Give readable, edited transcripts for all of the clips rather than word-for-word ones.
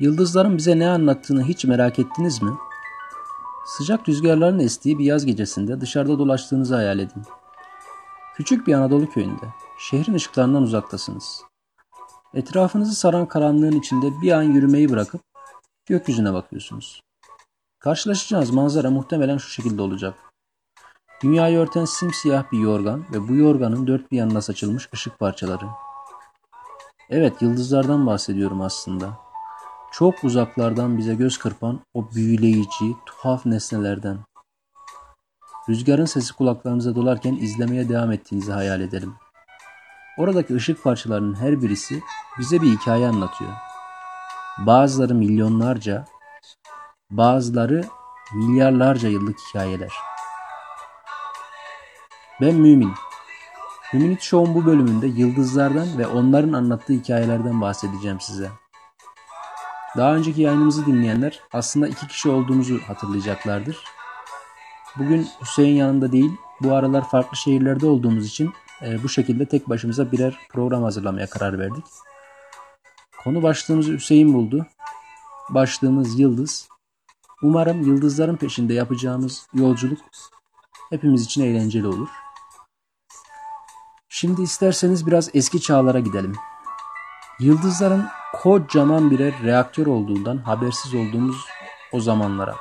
Yıldızların bize ne anlattığını hiç merak ettiniz mi? Sıcak rüzgarların estiği bir yaz gecesinde dışarıda dolaştığınızı hayal edin. Küçük bir Anadolu köyünde, şehrin ışıklarından uzaktasınız. Etrafınızı saran karanlığın içinde bir an yürümeyi bırakıp gökyüzüne bakıyorsunuz. Karşılaşacağınız manzara muhtemelen şu şekilde olacak. Dünyayı örten simsiyah bir yorgan ve bu yorganın dört bir yanına saçılmış ışık parçaları. Evet, yıldızlardan bahsediyorum aslında. Çok uzaklardan bize göz kırpan o büyüleyici, tuhaf nesnelerden. Rüzgarın sesi kulaklarımıza dolarken izlemeye devam ettiğinizi hayal edelim. Oradaki ışık parçalarının her birisi bize bir hikaye anlatıyor. Bazıları milyonlarca, bazıları milyarlarca yıllık hikayeler. Ben Mümin. Müminit Show'un bu bölümünde yıldızlardan ve onların anlattığı hikayelerden bahsedeceğim size. Daha önceki yayınımızı dinleyenler aslında iki kişi olduğumuzu hatırlayacaklardır. Bugün Hüseyin yanında değil, bu aralar farklı şehirlerde olduğumuz için bu şekilde tek başımıza birer program hazırlamaya karar verdik. Konu başlığımızı Hüseyin buldu. Başlığımız yıldız. Umarım yıldızların peşinde yapacağımız yolculuk hepimiz için eğlenceli olur. Şimdi isterseniz biraz eski çağlara gidelim. Yıldızların kocaman birer reaktör olduğundan habersiz olduğumuz o zamanlara.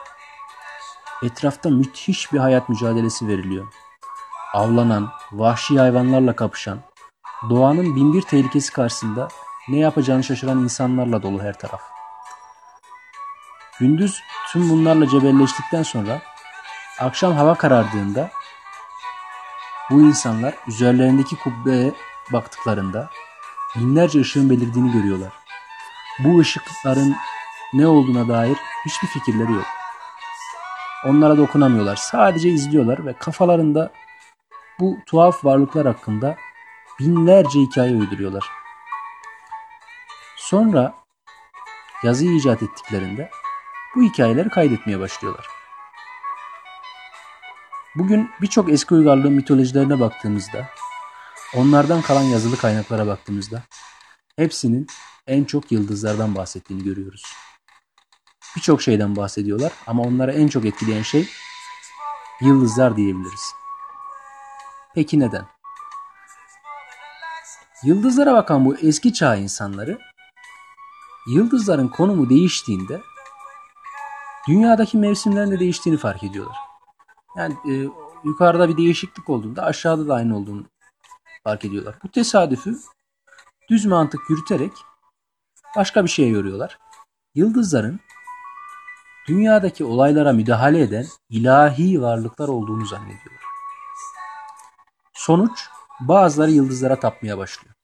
Etrafta müthiş bir hayat mücadelesi veriliyor. Avlanan, vahşi hayvanlarla kapışan, doğanın binbir tehlikesi karşısında ne yapacağını şaşıran insanlarla dolu her taraf. Gündüz tüm bunlarla cebelleştikten sonra akşam hava karardığında bu insanlar üzerlerindeki kubbeye baktıklarında binlerce ışığın belirdiğini görüyorlar. Bu ışıkların ne olduğuna dair hiçbir fikirleri yok. Onlara dokunamıyorlar. Sadece izliyorlar ve kafalarında bu tuhaf varlıklar hakkında binlerce hikaye uyduruyorlar. Sonra yazıyı icat ettiklerinde bu hikayeleri kaydetmeye başlıyorlar. Bugün birçok eski uygarlığın mitolojilerine baktığımızda, onlardan kalan yazılı kaynaklara baktığımızda hepsinin en çok yıldızlardan bahsettiğini görüyoruz. Birçok şeyden bahsediyorlar ama onlara en çok etkileyen şey yıldızlar diyebiliriz. Peki neden? Yıldızlara bakan bu eski çağ insanları yıldızların konumu değiştiğinde dünyadaki mevsimlerin de değiştiğini fark ediyorlar. Yani yukarıda bir değişiklik olduğunda aşağıda da aynı olduğunu fark ediyorlar. Bu tesadüfü düz mantık yürüterek başka bir şeye yoruyorlar. Yıldızların dünyadaki olaylara müdahale eden ilahi varlıklar olduğunu zannediyorlar. Sonuç, bazıları yıldızlara tapmaya başlıyor.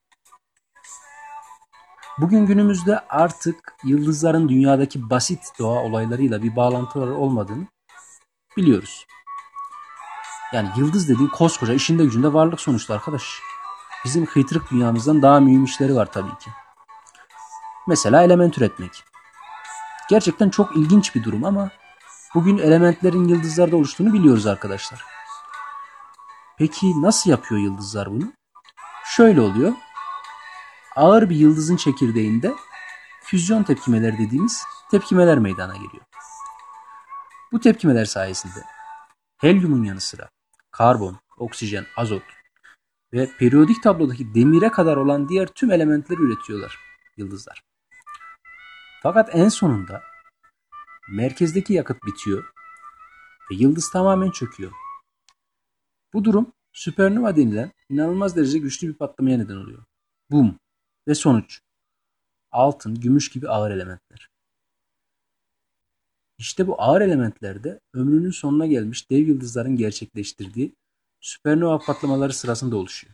Bugün günümüzde artık yıldızların dünyadaki basit doğa olaylarıyla bir bağlantıları olmadığını biliyoruz. Yani yıldız dediğin koskoca işinde gücünde varlık sonuçta arkadaş. Bizim hıytırık dünyamızdan daha mühim işleri var tabii ki. Mesela element üretmek. Gerçekten çok ilginç bir durum ama bugün elementlerin yıldızlarda oluştuğunu biliyoruz arkadaşlar. Peki nasıl yapıyor yıldızlar bunu? Şöyle oluyor. Ağır bir yıldızın çekirdeğinde füzyon tepkimeleri dediğimiz tepkimeler meydana geliyor. Bu tepkimeler sayesinde helyumun yanı sıra karbon, oksijen, azot ve periyodik tablodaki demire kadar olan diğer tüm elementleri üretiyorlar yıldızlar. Fakat en sonunda merkezdeki yakıt bitiyor ve yıldız tamamen çöküyor. Bu durum süpernova denilen inanılmaz derece güçlü bir patlamaya neden oluyor. Bum! Ve sonuç, altın, gümüş gibi ağır elementler. İşte bu ağır elementlerde ömrünün sonuna gelmiş dev yıldızların gerçekleştirdiği süpernova patlamaları sırasında oluşuyor.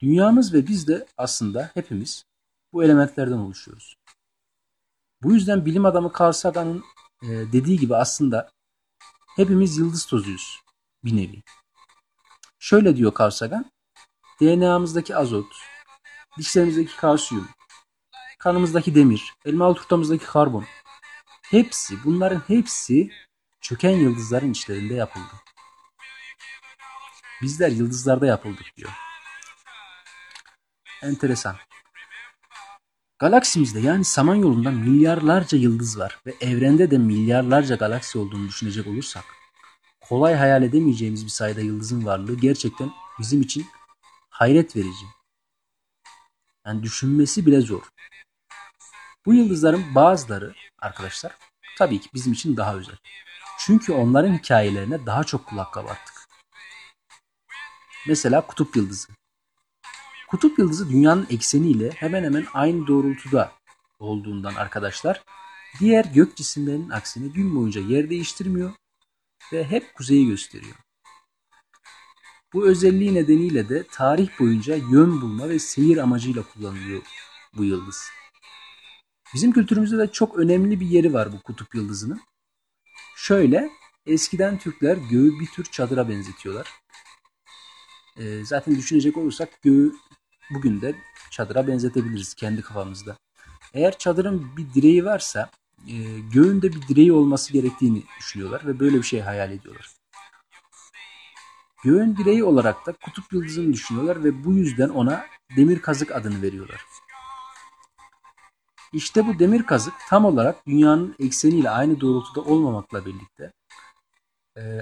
Dünyamız ve biz de aslında hepimiz bu elementlerden oluşuyoruz. Bu yüzden bilim adamı Carl Sagan'ın dediği gibi aslında hepimiz yıldız tozuyuz bir nevi. Şöyle diyor Carl Sagan, DNA'mızdaki azot, dişlerimizdeki kalsiyum, kanımızdaki demir, elmalı turtamızdaki karbon, bunların hepsi çöken yıldızların içlerinde yapıldı. Bizler yıldızlarda yapıldık diyor. Enteresan. Galaksimizde yani Samanyolu'nda milyarlarca yıldız var ve evrende de milyarlarca galaksi olduğunu düşünecek olursak kolay hayal edemeyeceğimiz bir sayıda yıldızın varlığı gerçekten bizim için hayret verici. Yani düşünmesi bile zor. Bu yıldızların bazıları arkadaşlar tabii ki bizim için daha özel. Çünkü onların hikayelerine daha çok kulak kabarttık. Mesela kutup yıldızı. Kutup yıldızı dünyanın ekseniyle hemen hemen aynı doğrultuda olduğundan arkadaşlar diğer gök cisimlerinin aksine gün boyunca yer değiştirmiyor ve hep kuzeyi gösteriyor. Bu özelliği nedeniyle de tarih boyunca yön bulma ve seyir amacıyla kullanılıyor bu yıldız. Bizim kültürümüzde de çok önemli bir yeri var bu kutup yıldızının. Şöyle, eskiden Türkler göğü bir tür çadıra benzetiyorlar. Zaten düşünecek olursak göğü bugün de çadıra benzetebiliriz kendi kafamızda. Eğer çadırın bir direği varsa göğün de bir direği olması gerektiğini düşünüyorlar ve böyle bir şey hayal ediyorlar. Göğün direği olarak da kutup yıldızını düşünüyorlar ve bu yüzden ona demir kazık adını veriyorlar. İşte bu demir kazık tam olarak dünyanın ekseniyle aynı doğrultuda olmamakla birlikte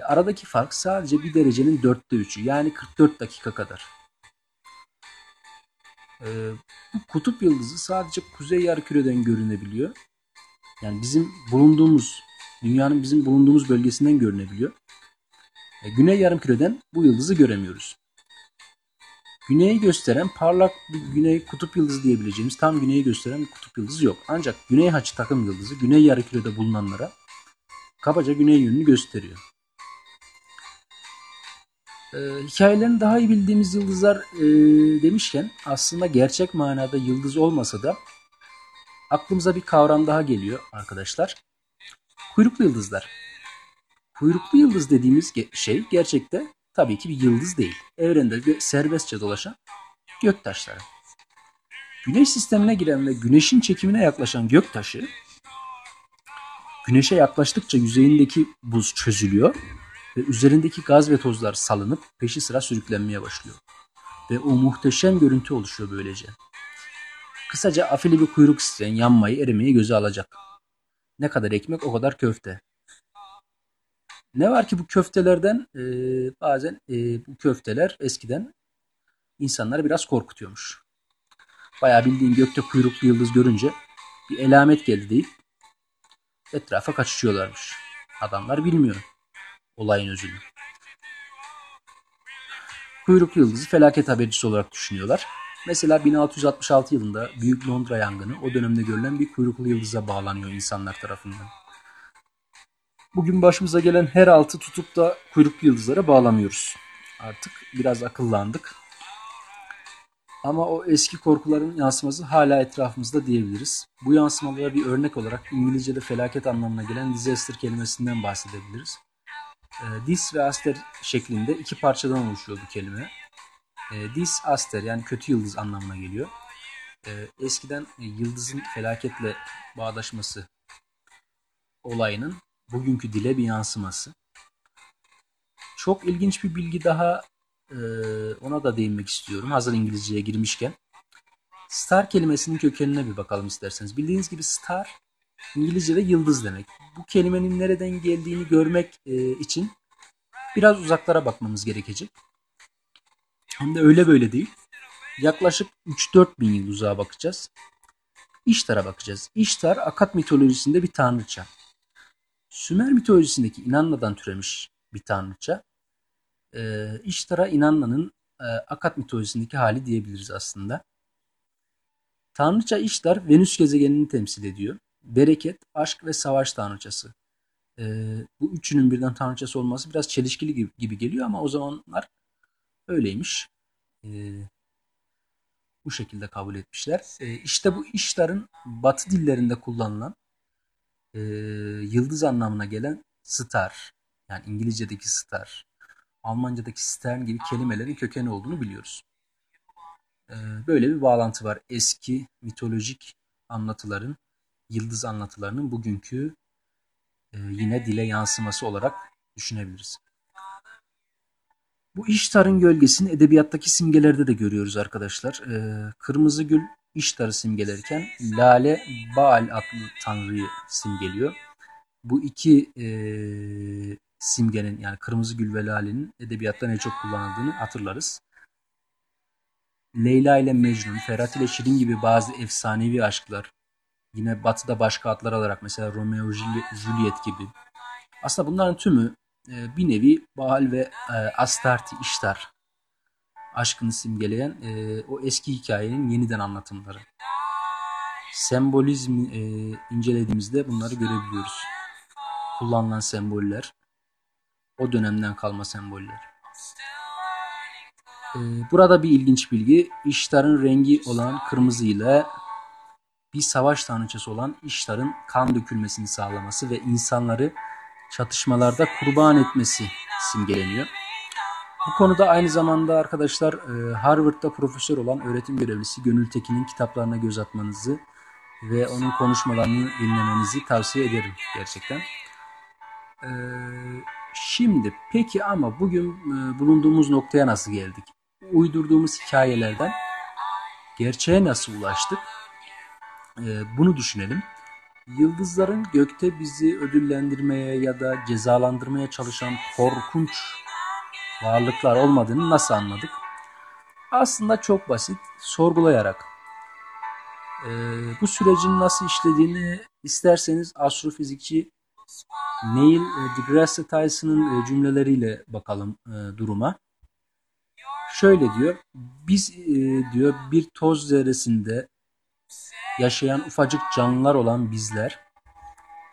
aradaki fark sadece bir derecenin 4/3'ü yani 44 dakika kadar. Bu kutup yıldızı sadece kuzey yarımküreden görünebiliyor. Yani dünyanın bizim bulunduğumuz bölgesinden görünebiliyor. Güney yarımküreden bu yıldızı göremiyoruz. Güneyi gösteren parlak bir güney kutup yıldızı diyebileceğimiz tam güneyi gösteren bir kutup yıldızı yok. Ancak güney haçı takım yıldızı güney yarımkürede bulunanlara kabaca güney yönünü gösteriyor. Hikayelerini daha iyi bildiğimiz yıldızlar demişken aslında gerçek manada yıldız olmasa da aklımıza bir kavram daha geliyor arkadaşlar. Kuyruklu yıldızlar. Kuyruklu yıldız dediğimiz şey gerçekte tabii ki bir yıldız değil. Evrende serbestçe dolaşan göktaşları. Güneş sistemine giren ve güneşin çekimine yaklaşan göktaşı güneşe yaklaştıkça yüzeyindeki buz çözülüyor ve üzerindeki gaz ve tozlar salınıp peşi sıra sürüklenmeye başlıyor. Ve o muhteşem görüntü oluşuyor böylece. Kısaca afili bir kuyruk isteyen yanmayı, erimeyi göze alacak. Ne kadar ekmek o kadar köfte. Ne var ki bu köftelerden bazen bu köfteler eskiden insanları biraz korkutuyormuş. Bayağı bildiğin gökte kuyruklu yıldız görünce bir elamet geldi deyip etrafa kaçışıyorlarmış. Adamlar bilmiyor olayın özünü. Kuyruklu yıldızı felaket habercisi olarak düşünüyorlar. Mesela 1666 yılında Büyük Londra yangını o dönemde görülen bir kuyruklu yıldıza bağlanıyor insanlar tarafından. Bugün başımıza gelen her altı tutup da kuyruklu yıldızlara bağlamıyoruz. Artık biraz akıllandık. Ama o eski korkuların yansıması hala etrafımızda diyebiliriz. Bu yansımalara bir örnek olarak İngilizce'de felaket anlamına gelen disaster kelimesinden bahsedebiliriz. Dis ve aster şeklinde iki parçadan oluşuyor bu kelime. Dis, aster yani kötü yıldız anlamına geliyor. Eskiden yıldızın felaketle bağdaşması olayının bugünkü dile bir yansıması. Çok ilginç bir bilgi daha ona da değinmek istiyorum. Hazır İngilizceye girmişken. Star kelimesinin kökenine bir bakalım isterseniz. Bildiğiniz gibi star İngilizce'de yıldız demek. Bu kelimenin nereden geldiğini görmek için biraz uzaklara bakmamız gerekecek. Hem de öyle böyle değil. Yaklaşık 3-4 bin yıl uzağa bakacağız. İştar'a bakacağız. İştar Akat mitolojisinde bir tanrıça. Sümer mitolojisindeki İnanna'dan türemiş bir tanrıça. İştar'a İnanna'nın Akat mitolojisindeki hali diyebiliriz aslında. Tanrıça İştar Venüs gezegenini temsil ediyor. Bereket, aşk ve savaş tanrıçası. Bu üçünün birden tanrıçası olması biraz çelişkili gibi geliyor ama o zamanlar öyleymiş. Bu şekilde kabul etmişler. İşte bu İştar'ın Batı dillerinde kullanılan yıldız anlamına gelen star, yani İngilizce'deki star, Almanca'daki stern gibi kelimelerin kökeni olduğunu biliyoruz. Böyle bir bağlantı var eski mitolojik anlatıların, yıldız anlatılarının bugünkü yine dile yansıması olarak düşünebiliriz. Bu İştar'ın gölgesini edebiyattaki simgelerde de görüyoruz arkadaşlar. Kırmızı gül İştar'ı simgelerken lale Baal adlı tanrıyı simgeliyor. Bu iki simgenin, yani kırmızı gül ve lalenin edebiyatta en çok kullanıldığını hatırlarız. Leyla ile Mecnun, Ferhat ile Şirin gibi bazı efsanevi aşklar, yine Batı'da başka adlar alarak mesela Romeo Juliet gibi. Aslında bunların tümü bir nevi Baal ve Astarte, İştar aşkını simgeleyen o eski hikayenin yeniden anlatımları. Sembolizmi incelediğimizde bunları görebiliyoruz. Kullanılan semboller, o dönemden kalma semboller. Burada bir ilginç bilgi, İştar'ın rengi olan kırmızı ile bir savaş tanrıçası olan İştar'ın kan dökülmesini sağlaması ve insanları çatışmalarda kurban etmesi simgeleniyor. Bu konuda aynı zamanda arkadaşlar Harvard'da profesör olan öğretim görevlisi Gönül Tekin'in kitaplarına göz atmanızı ve onun konuşmalarını dinlemenizi tavsiye ederim gerçekten. Şimdi peki ama bugün bulunduğumuz noktaya nasıl geldik? Uydurduğumuz hikayelerden gerçeğe nasıl ulaştık? Bunu düşünelim. Yıldızların gökte bizi ödüllendirmeye ya da cezalandırmaya çalışan korkunç varlıklar olmadığını nasıl anladık? Aslında çok basit, sorgulayarak. Bu sürecin nasıl işlediğini isterseniz astrofizikçi Neil deGrasse Tyson'ın cümleleriyle bakalım duruma. Şöyle diyor, biz diyor bir toz zerresinde yaşayan ufacık canlılar olan bizler,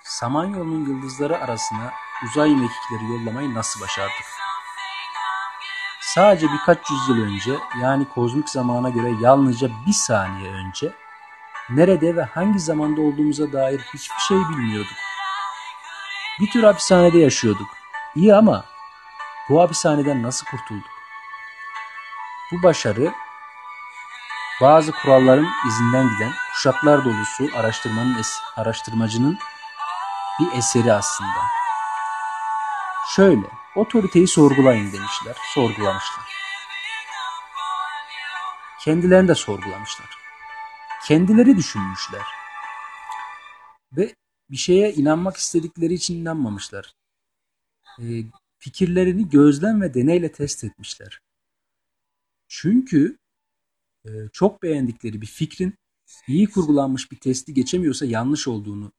Samanyolu'nun yıldızları arasına uzay mekikleri yollamayı nasıl başardık? Sadece birkaç yüzyıl önce, yani kozmik zamana göre yalnızca bir saniye önce, nerede ve hangi zamanda olduğumuza dair hiçbir şey bilmiyorduk. Bir tür hapishanede yaşıyorduk. İyi ama bu hapishaneden nasıl kurtulduk? Bu başarı bazı kuralların izinden giden kuşaklar dolusu araştırmacının bir eseri aslında. Şöyle, otoriteyi sorgulayın demişler, sorgulamışlar. Kendilerini de sorgulamışlar. Kendileri düşünmüşler. Ve bir şeye inanmak istedikleri için inanmamışlar. Fikirlerini gözlem ve deneyle test etmişler. Çünkü çok beğendikleri bir fikrin iyi kurgulanmış bir testi geçemiyorsa yanlış olduğunu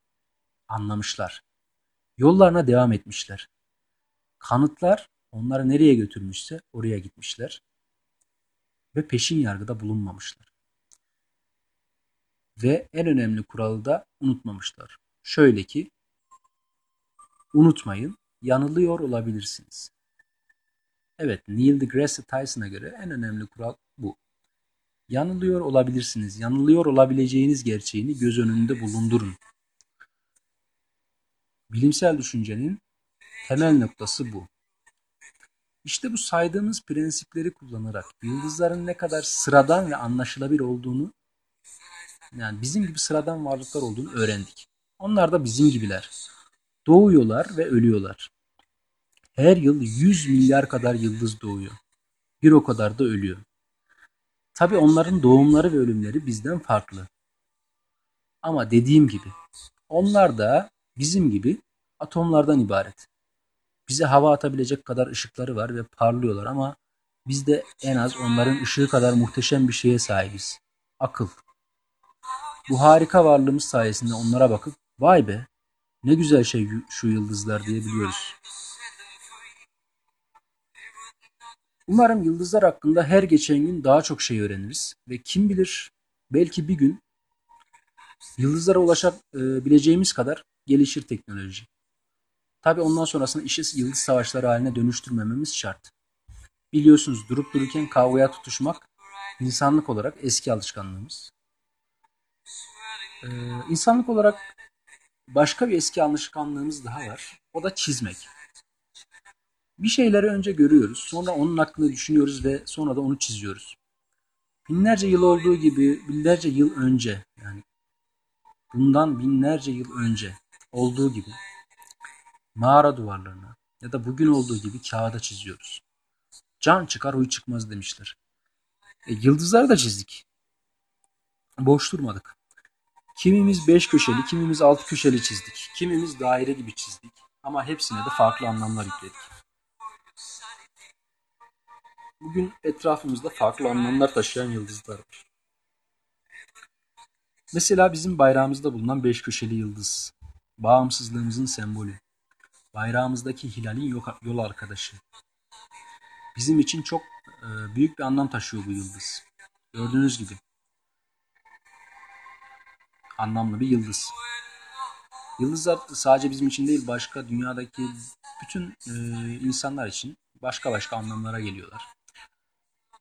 anlamışlar. Yollarına devam etmişler. Kanıtlar onları nereye götürmüşse oraya gitmişler. Ve peşin yargıda bulunmamışlar. Ve en önemli kuralı da unutmamışlar. Şöyle ki, unutmayın, yanılıyor olabilirsiniz. Evet, Neil deGrasse Tyson'a göre en önemli kural bu. Yanılıyor olabilirsiniz, yanılıyor olabileceğiniz gerçeğini göz önünde bulundurun. Bilimsel düşüncenin temel noktası bu. İşte bu saydığımız prensipleri kullanarak yıldızların ne kadar sıradan ve anlaşılabilir olduğunu, yani bizim gibi sıradan varlıklar olduğunu öğrendik. Onlar da bizim gibiler. Doğuyorlar ve ölüyorlar. Her yıl 100 milyar kadar yıldız doğuyor. Bir o kadar da ölüyor. Tabii onların doğumları ve ölümleri bizden farklı. Ama dediğim gibi onlar da bizim gibi atomlardan ibaret. Bize hava atabilecek kadar ışıkları var ve parlıyorlar ama biz de en az onların ışığı kadar muhteşem bir şeye sahibiz. Akıl. Bu harika varlığımız sayesinde onlara bakıp vay be ne güzel şey şu yıldızlar diyebiliyoruz. Umarım yıldızlar hakkında her geçen gün daha çok şey öğreniriz ve kim bilir belki bir gün yıldızlara ulaşabileceğimiz kadar gelişir teknoloji. Tabii ondan sonrasında işi yıldız savaşları haline dönüştürmememiz şart. Biliyorsunuz durup dururken kavgaya tutuşmak insanlık olarak eski alışkanlığımız. İnsanlık olarak başka bir eski alışkanlığımız daha var. O da çizmek. Bir şeyleri önce görüyoruz, sonra onun hakkında düşünüyoruz ve sonra da onu çiziyoruz. Binlerce yıl önce, yani bundan binlerce yıl önce olduğu gibi mağara duvarlarına ya da bugün olduğu gibi kağıda çiziyoruz. Can çıkar huy çıkmaz demişler. Yıldızları da çizdik. boş durmadık. Kimimiz 5 köşeli, kimimiz 6 köşeli çizdik. Kimimiz daire gibi çizdik. Ama hepsine de farklı anlamlar yükledik. Bugün etrafımızda farklı anlamlar taşıyan yıldızlar var. Mesela bizim bayrağımızda bulunan 5 köşeli yıldız. Bağımsızlığımızın sembolü. Bayrağımızdaki hilalin yol arkadaşı. Bizim için çok büyük bir anlam taşıyor bu yıldız. Gördüğünüz gibi. Anlamlı bir yıldız. Yıldızlar sadece bizim için değil, başka dünyadaki bütün insanlar için başka başka anlamlara geliyorlar.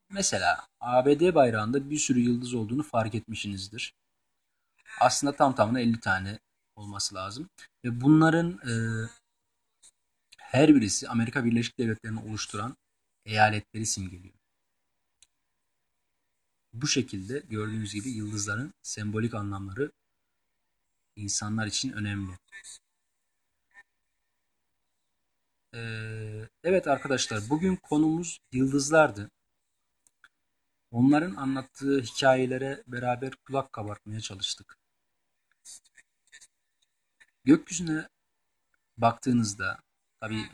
Mesela ABD bayrağında bir sürü yıldız olduğunu fark etmişsinizdir. Aslında tam tamına 50 tane olması lazım. Ve bunların her birisi Amerika Birleşik Devletleri'ni oluşturan eyaletleri simgeliyor. Bu şekilde gördüğünüz gibi yıldızların sembolik anlamları insanlar için önemli. Evet arkadaşlar, bugün konumuz yıldızlardı. Onların anlattığı hikayelere beraber kulak kabartmaya çalıştık. Gökyüzüne baktığınızda tabii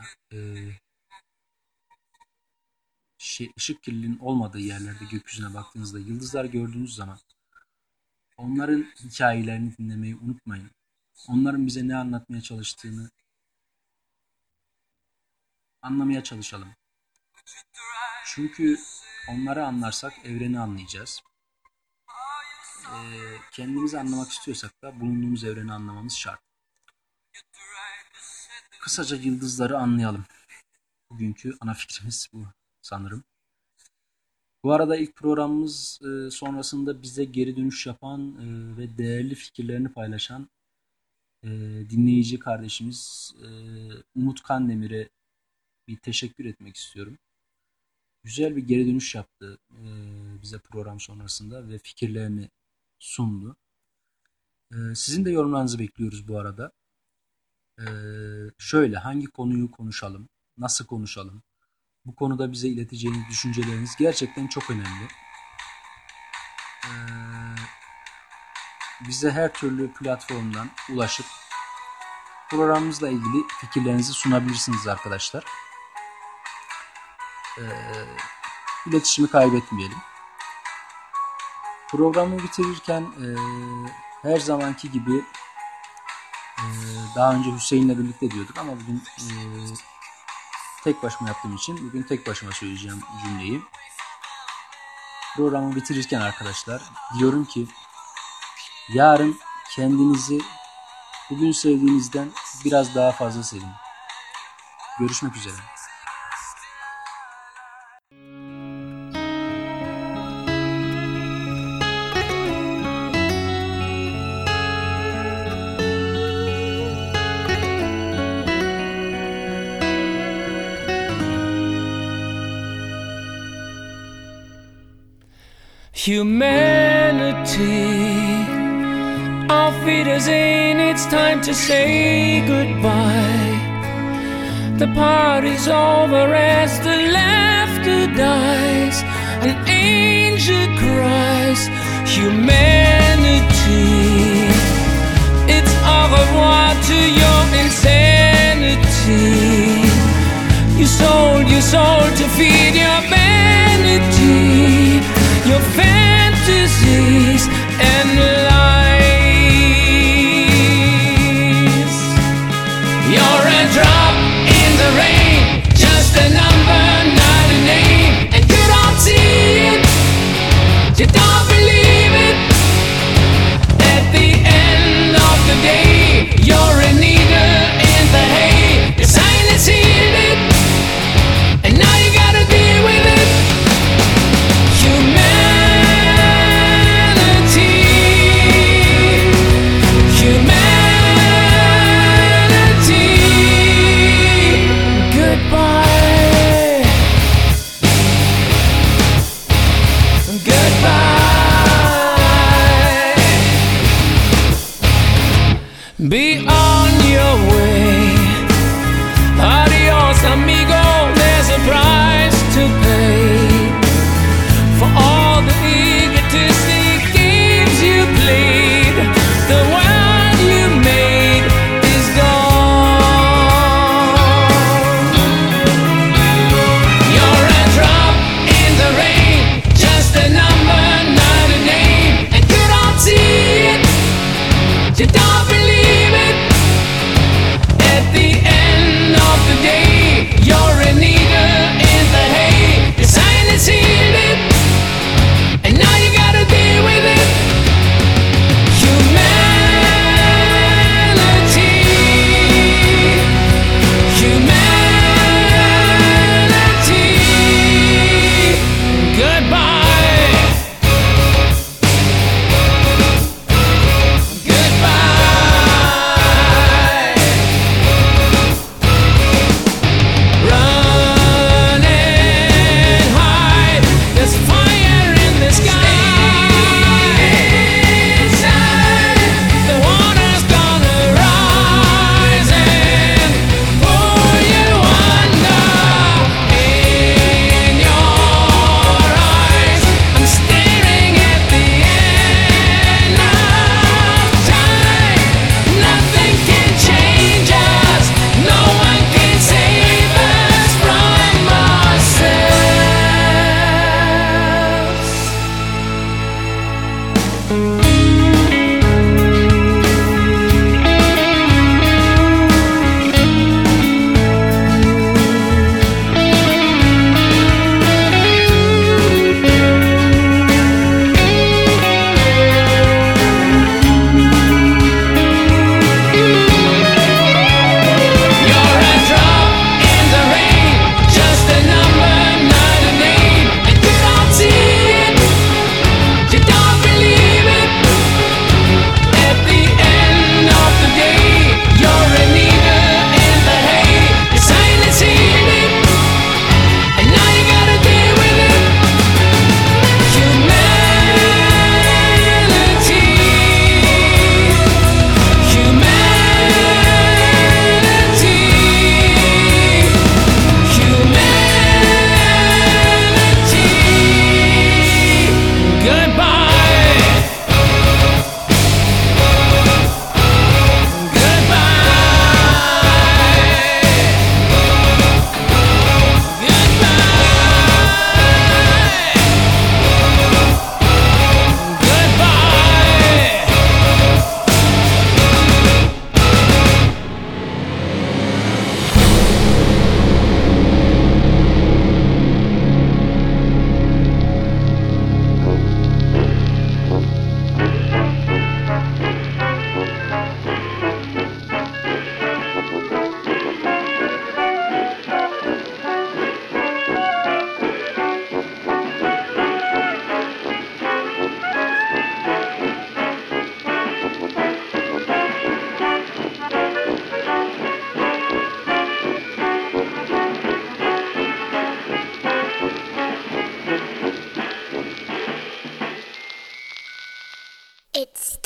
ışık kirliliğinin olmadığı yerlerde gökyüzüne baktığınızda yıldızlar gördüğünüz zaman onların hikayelerini dinlemeyi unutmayın. Onların bize ne anlatmaya çalıştığını anlamaya çalışalım. Çünkü onları anlarsak evreni anlayacağız. Kendimizi anlamak istiyorsak da bulunduğumuz evreni anlamamız şart. Kısaca yıldızları anlayalım. Bugünkü ana fikrimiz bu sanırım. Bu arada ilk programımız sonrasında bize geri dönüş yapan ve değerli fikirlerini paylaşan dinleyici kardeşimiz Umut Kandemir'e bir teşekkür etmek istiyorum. Güzel bir geri dönüş yaptı bize program sonrasında ve fikirlerini sundu. Sizin de yorumlarınızı bekliyoruz bu arada. Şöyle, hangi konuyu konuşalım, nasıl konuşalım, bu konuda bize ileteceğiniz düşünceleriniz gerçekten çok önemli. Bize her türlü platformdan ulaşıp programımızla ilgili fikirlerinizi sunabilirsiniz arkadaşlar. İletişimi kaybetmeyelim. Programı bitirirken her zamanki gibi daha önce Hüseyin'le birlikte diyorduk ama bugün tek başıma yaptığım için bugün tek başıma söyleyeceğim cümleyi. Programı bitirirken arkadaşlar diyorum ki yarın kendinizi bugün sevdiğinizden biraz daha fazla sevin. Görüşmek üzere. Humanity, auf Wiedersehen, it's time to say goodbye. The party's over as the laughter dies, an angel cries. Humanity, it's au revoir to your insanity. You sold your soul to feed your vanity, your fantasies and lies. You're a drop in the rain, just a number, not a name. And you don't see it, you don't believe it. At the end of the day, you're a needle in the hay. Your sign is sealed it, and now you gotta deal with it.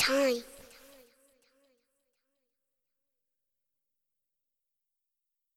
time.